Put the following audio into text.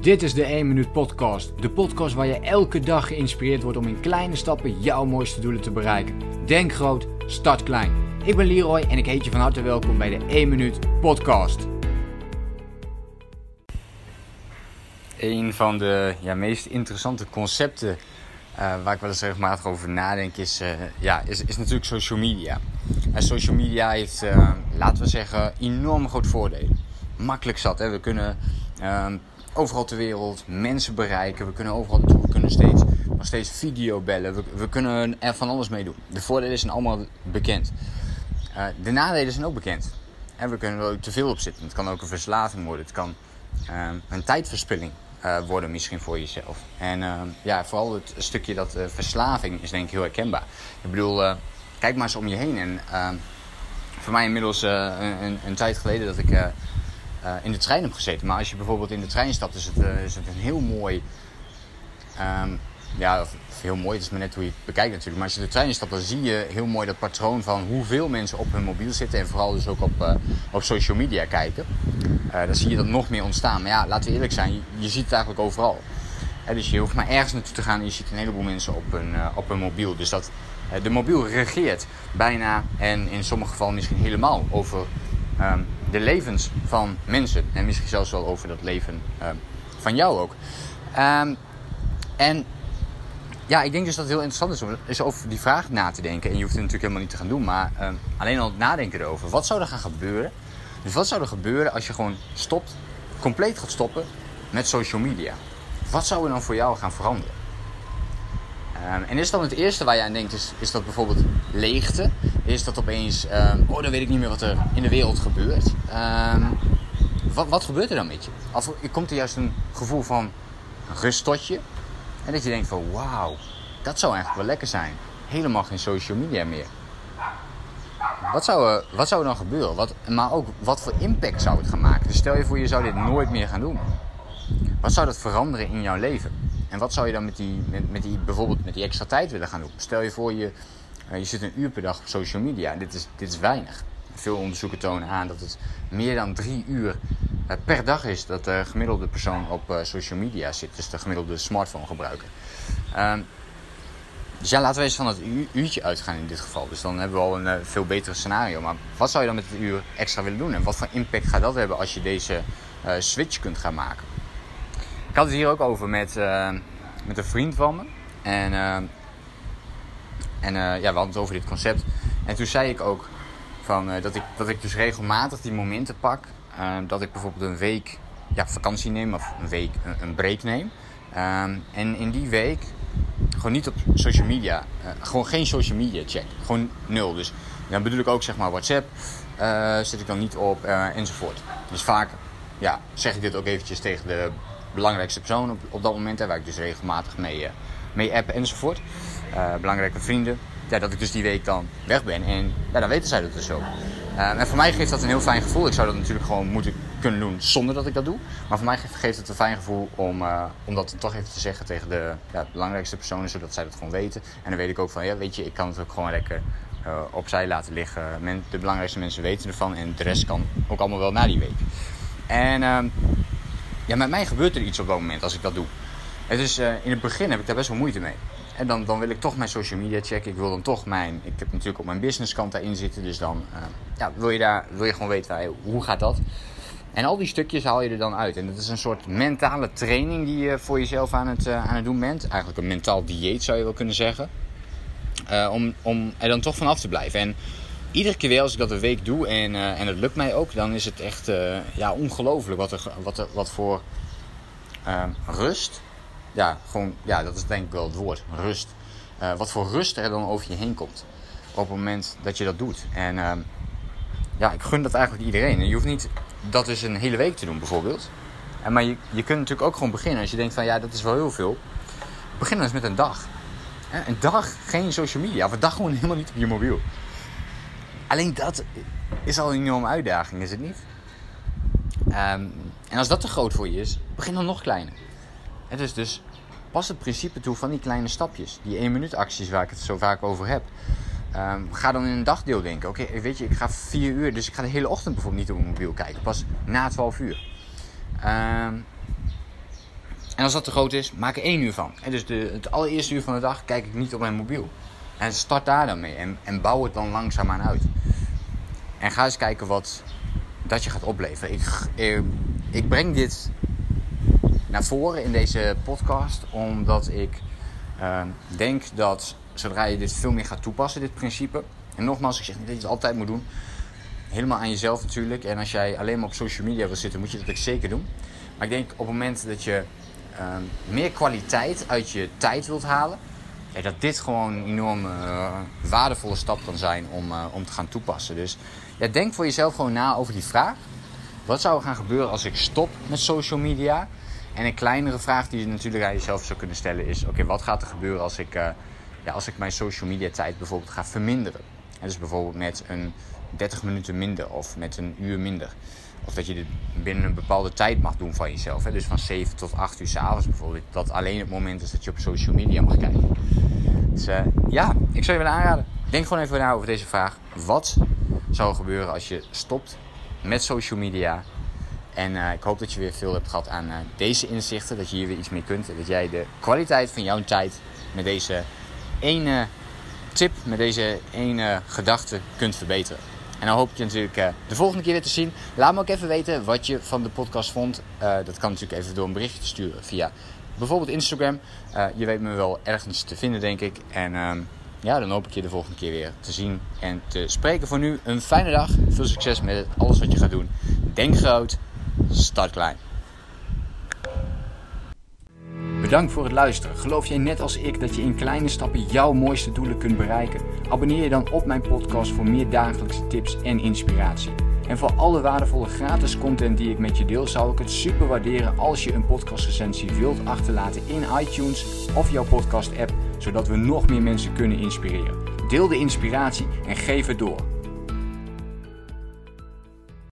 Dit is de 1 Minuut Podcast. De podcast waar je elke dag geïnspireerd wordt om in kleine stappen jouw mooiste doelen te bereiken. Denk groot, start klein. Ik ben Leroy en ik heet je van harte welkom bij de 1 Minuut Podcast. Een van de meest interessante concepten waar ik wel eens regelmatig over nadenk is natuurlijk social media. En social media heeft, laten we zeggen, enorm groot voordelen. Makkelijk zat, hè? We kunnen overal ter wereld mensen bereiken. We kunnen overal naartoe. We kunnen nog steeds video bellen. We kunnen er van alles mee doen. De voordelen zijn allemaal bekend. De nadelen zijn ook bekend. En we kunnen er ook te veel op zitten. Het kan ook een verslaving worden. Het kan een tijdverspilling worden misschien voor jezelf. En vooral het stukje dat verslaving is denk ik heel herkenbaar. Ik bedoel, kijk maar eens om je heen. En voor mij inmiddels een tijd geleden dat ik in de trein heb gezeten. Maar als je bijvoorbeeld in de trein stapt, is het een heel mooi... heel mooi, het is maar net hoe je het bekijkt natuurlijk. Maar als je de trein stapt, dan zie je heel mooi dat patroon van hoeveel mensen op hun mobiel zitten. En vooral dus ook op social media kijken. Dan zie je dat nog meer ontstaan. Maar ja, laten we eerlijk zijn, je ziet het eigenlijk overal. Dus je hoeft maar ergens naartoe te gaan en je ziet een heleboel mensen op hun mobiel. Dus dat de mobiel regeert bijna en in sommige gevallen misschien helemaal over de levens van mensen. En misschien zelfs wel over dat leven van jou ook. Ik denk dus dat het heel interessant is over die vraag na te denken. En je hoeft het natuurlijk helemaal niet te gaan doen, maar alleen al het nadenken erover. Wat zou er gaan gebeuren? Dus wat zou er gebeuren als je gewoon stopt, compleet gaat stoppen met social media? Wat zou er dan voor jou gaan veranderen? En is dan het eerste waar je aan denkt, is dat bijvoorbeeld leegte? Is dat opeens, dan weet ik niet meer wat er in de wereld gebeurt. Wat gebeurt er dan met je? Of komt er juist een gevoel van rust tot je? En dat je denkt van wauw, dat zou eigenlijk wel lekker zijn. Helemaal geen social media meer. Wat zou er dan gebeuren? Maar ook, wat voor impact zou het gaan maken? Dus stel je voor, je zou dit nooit meer gaan doen. Wat zou dat veranderen in jouw leven? En wat zou je dan met die extra tijd willen gaan doen? Stel je voor, je zit een uur per dag op social media. En dit is weinig. Veel onderzoeken tonen aan dat het meer dan 3 uur per dag is dat de gemiddelde persoon op social media zit. Dus de gemiddelde smartphone gebruiker. Laten we eens van het uurtje uitgaan in dit geval. Dus dan hebben we al een veel betere scenario. Maar wat zou je dan met het uur extra willen doen? En wat voor impact gaat dat hebben als je deze switch kunt gaan maken? Ik had het hier ook over met een vriend van me. We hadden het over dit concept. En toen zei ik ook dat ik dus regelmatig die momenten pak. Dat ik bijvoorbeeld een week vakantie neem of een week een break neem. En in die week gewoon niet op social media. Gewoon geen social media check. Gewoon 0. Dus dan bedoel ik ook zeg maar WhatsApp. Zet ik dan niet op enzovoort. Dus vaak zeg ik dit ook eventjes tegen de belangrijkste persoon op dat moment. Waar ik dus regelmatig mee app enzovoort. Belangrijke vrienden. Dat ik dus die week dan weg ben. En dan weten zij dat dus ook. En voor mij geeft dat een heel fijn gevoel. Ik zou dat natuurlijk gewoon moeten kunnen doen zonder dat ik dat doe. Maar voor mij geeft het een fijn gevoel om dat toch even te zeggen tegen de belangrijkste personen. Zodat zij dat gewoon weten. En dan weet ik ook van, ik kan het ook gewoon lekker opzij laten liggen. De belangrijkste mensen weten ervan. En de rest kan ook allemaal wel na die week. En met mij gebeurt er iets op dat moment als ik dat doe. Dus in het begin heb ik daar best wel moeite mee. En dan wil ik toch mijn social media checken. Ik wil dan toch ik heb natuurlijk op mijn businesskant daarin zitten. Dus dan wil je gewoon weten hoe gaat dat. En al die stukjes haal je er dan uit. En dat is een soort mentale training die je voor jezelf aan het doen bent. Eigenlijk een mentaal dieet zou je wel kunnen zeggen. Om er dan toch van af te blijven. En iedere keer weer als ik dat een week doe en het lukt mij ook. Dan is het echt ongelooflijk wat voor rust... dat is denk ik wel het woord. Rust. Wat voor rust er dan over je heen komt. Op het moment dat je dat doet. En ik gun dat eigenlijk iedereen. En je hoeft niet dat dus een hele week te doen bijvoorbeeld. Maar je kunt natuurlijk ook gewoon beginnen. Als je denkt van dat is wel heel veel. Begin dan eens met een dag. Een dag geen social media. Of een dag gewoon helemaal niet op je mobiel. Alleen dat is al een enorme uitdaging, is het niet? En als dat te groot voor je is, begin dan nog kleiner. Het is dus pas het principe toe van die kleine stapjes. Die 1-minuut acties waar ik het zo vaak over heb. Ga dan in een dagdeel denken. Oké, ik ga 4 uur. Dus ik ga de hele ochtend bijvoorbeeld niet op mijn mobiel kijken. Pas na 12 uur. En als dat te groot is, maak er 1 uur van. En dus het allereerste uur van de dag kijk ik niet op mijn mobiel. En start daar dan mee. En bouw het dan langzaamaan uit. En ga eens kijken wat dat je gaat opleveren. Ik breng dit naar voren in deze podcast. Omdat ik denk dat zodra je dit veel meer gaat toepassen, dit principe. En nogmaals, ik zeg niet dat je het altijd moet doen. Helemaal aan jezelf natuurlijk. En als jij alleen maar op social media wil zitten, moet je dat ook zeker doen. Maar ik denk op het moment dat je meer kwaliteit uit je tijd wilt halen. Ja, dat dit gewoon een enorm waardevolle stap kan zijn om te gaan toepassen. Dus ja, denk voor jezelf gewoon na over die vraag. Wat zou er gaan gebeuren als ik stop met social media? En een kleinere vraag die je natuurlijk aan jezelf zou kunnen stellen is... Oké, wat gaat er gebeuren als ik mijn social media tijd bijvoorbeeld ga verminderen? En dus bijvoorbeeld met een 30 minuten minder of met een uur minder. Of dat je dit binnen een bepaalde tijd mag doen van jezelf. Hè? Dus van 7 tot 8 uur 's avonds bijvoorbeeld. Dat alleen het moment is dat je op social media mag kijken. Dus ik zou je willen aanraden. Denk gewoon even na over deze vraag. Wat zou er gebeuren als je stopt met social media? En ik hoop dat je weer veel hebt gehad aan deze inzichten. Dat je hier weer iets mee kunt. En dat jij de kwaliteit van jouw tijd met deze ene tip, met deze ene gedachte kunt verbeteren. En dan hoop ik je natuurlijk de volgende keer weer te zien. Laat me ook even weten wat je van de podcast vond. Dat kan natuurlijk even door een berichtje te sturen via bijvoorbeeld Instagram. Je weet me wel ergens te vinden, denk ik. En dan hoop ik je de volgende keer weer te zien en te spreken. Voor nu een fijne dag. Veel succes met alles wat je gaat doen. Denk groot. Start klein. Bedankt voor het luisteren. Geloof jij net als ik dat je in kleine stappen jouw mooiste doelen kunt bereiken? Abonneer je dan op mijn podcast voor meer dagelijkse tips en inspiratie. En voor alle waardevolle gratis content die ik met je deel, zou ik het super waarderen als je een podcastrecensie wilt achterlaten in iTunes of jouw podcast app, zodat we nog meer mensen kunnen inspireren. Deel de inspiratie en geef het door.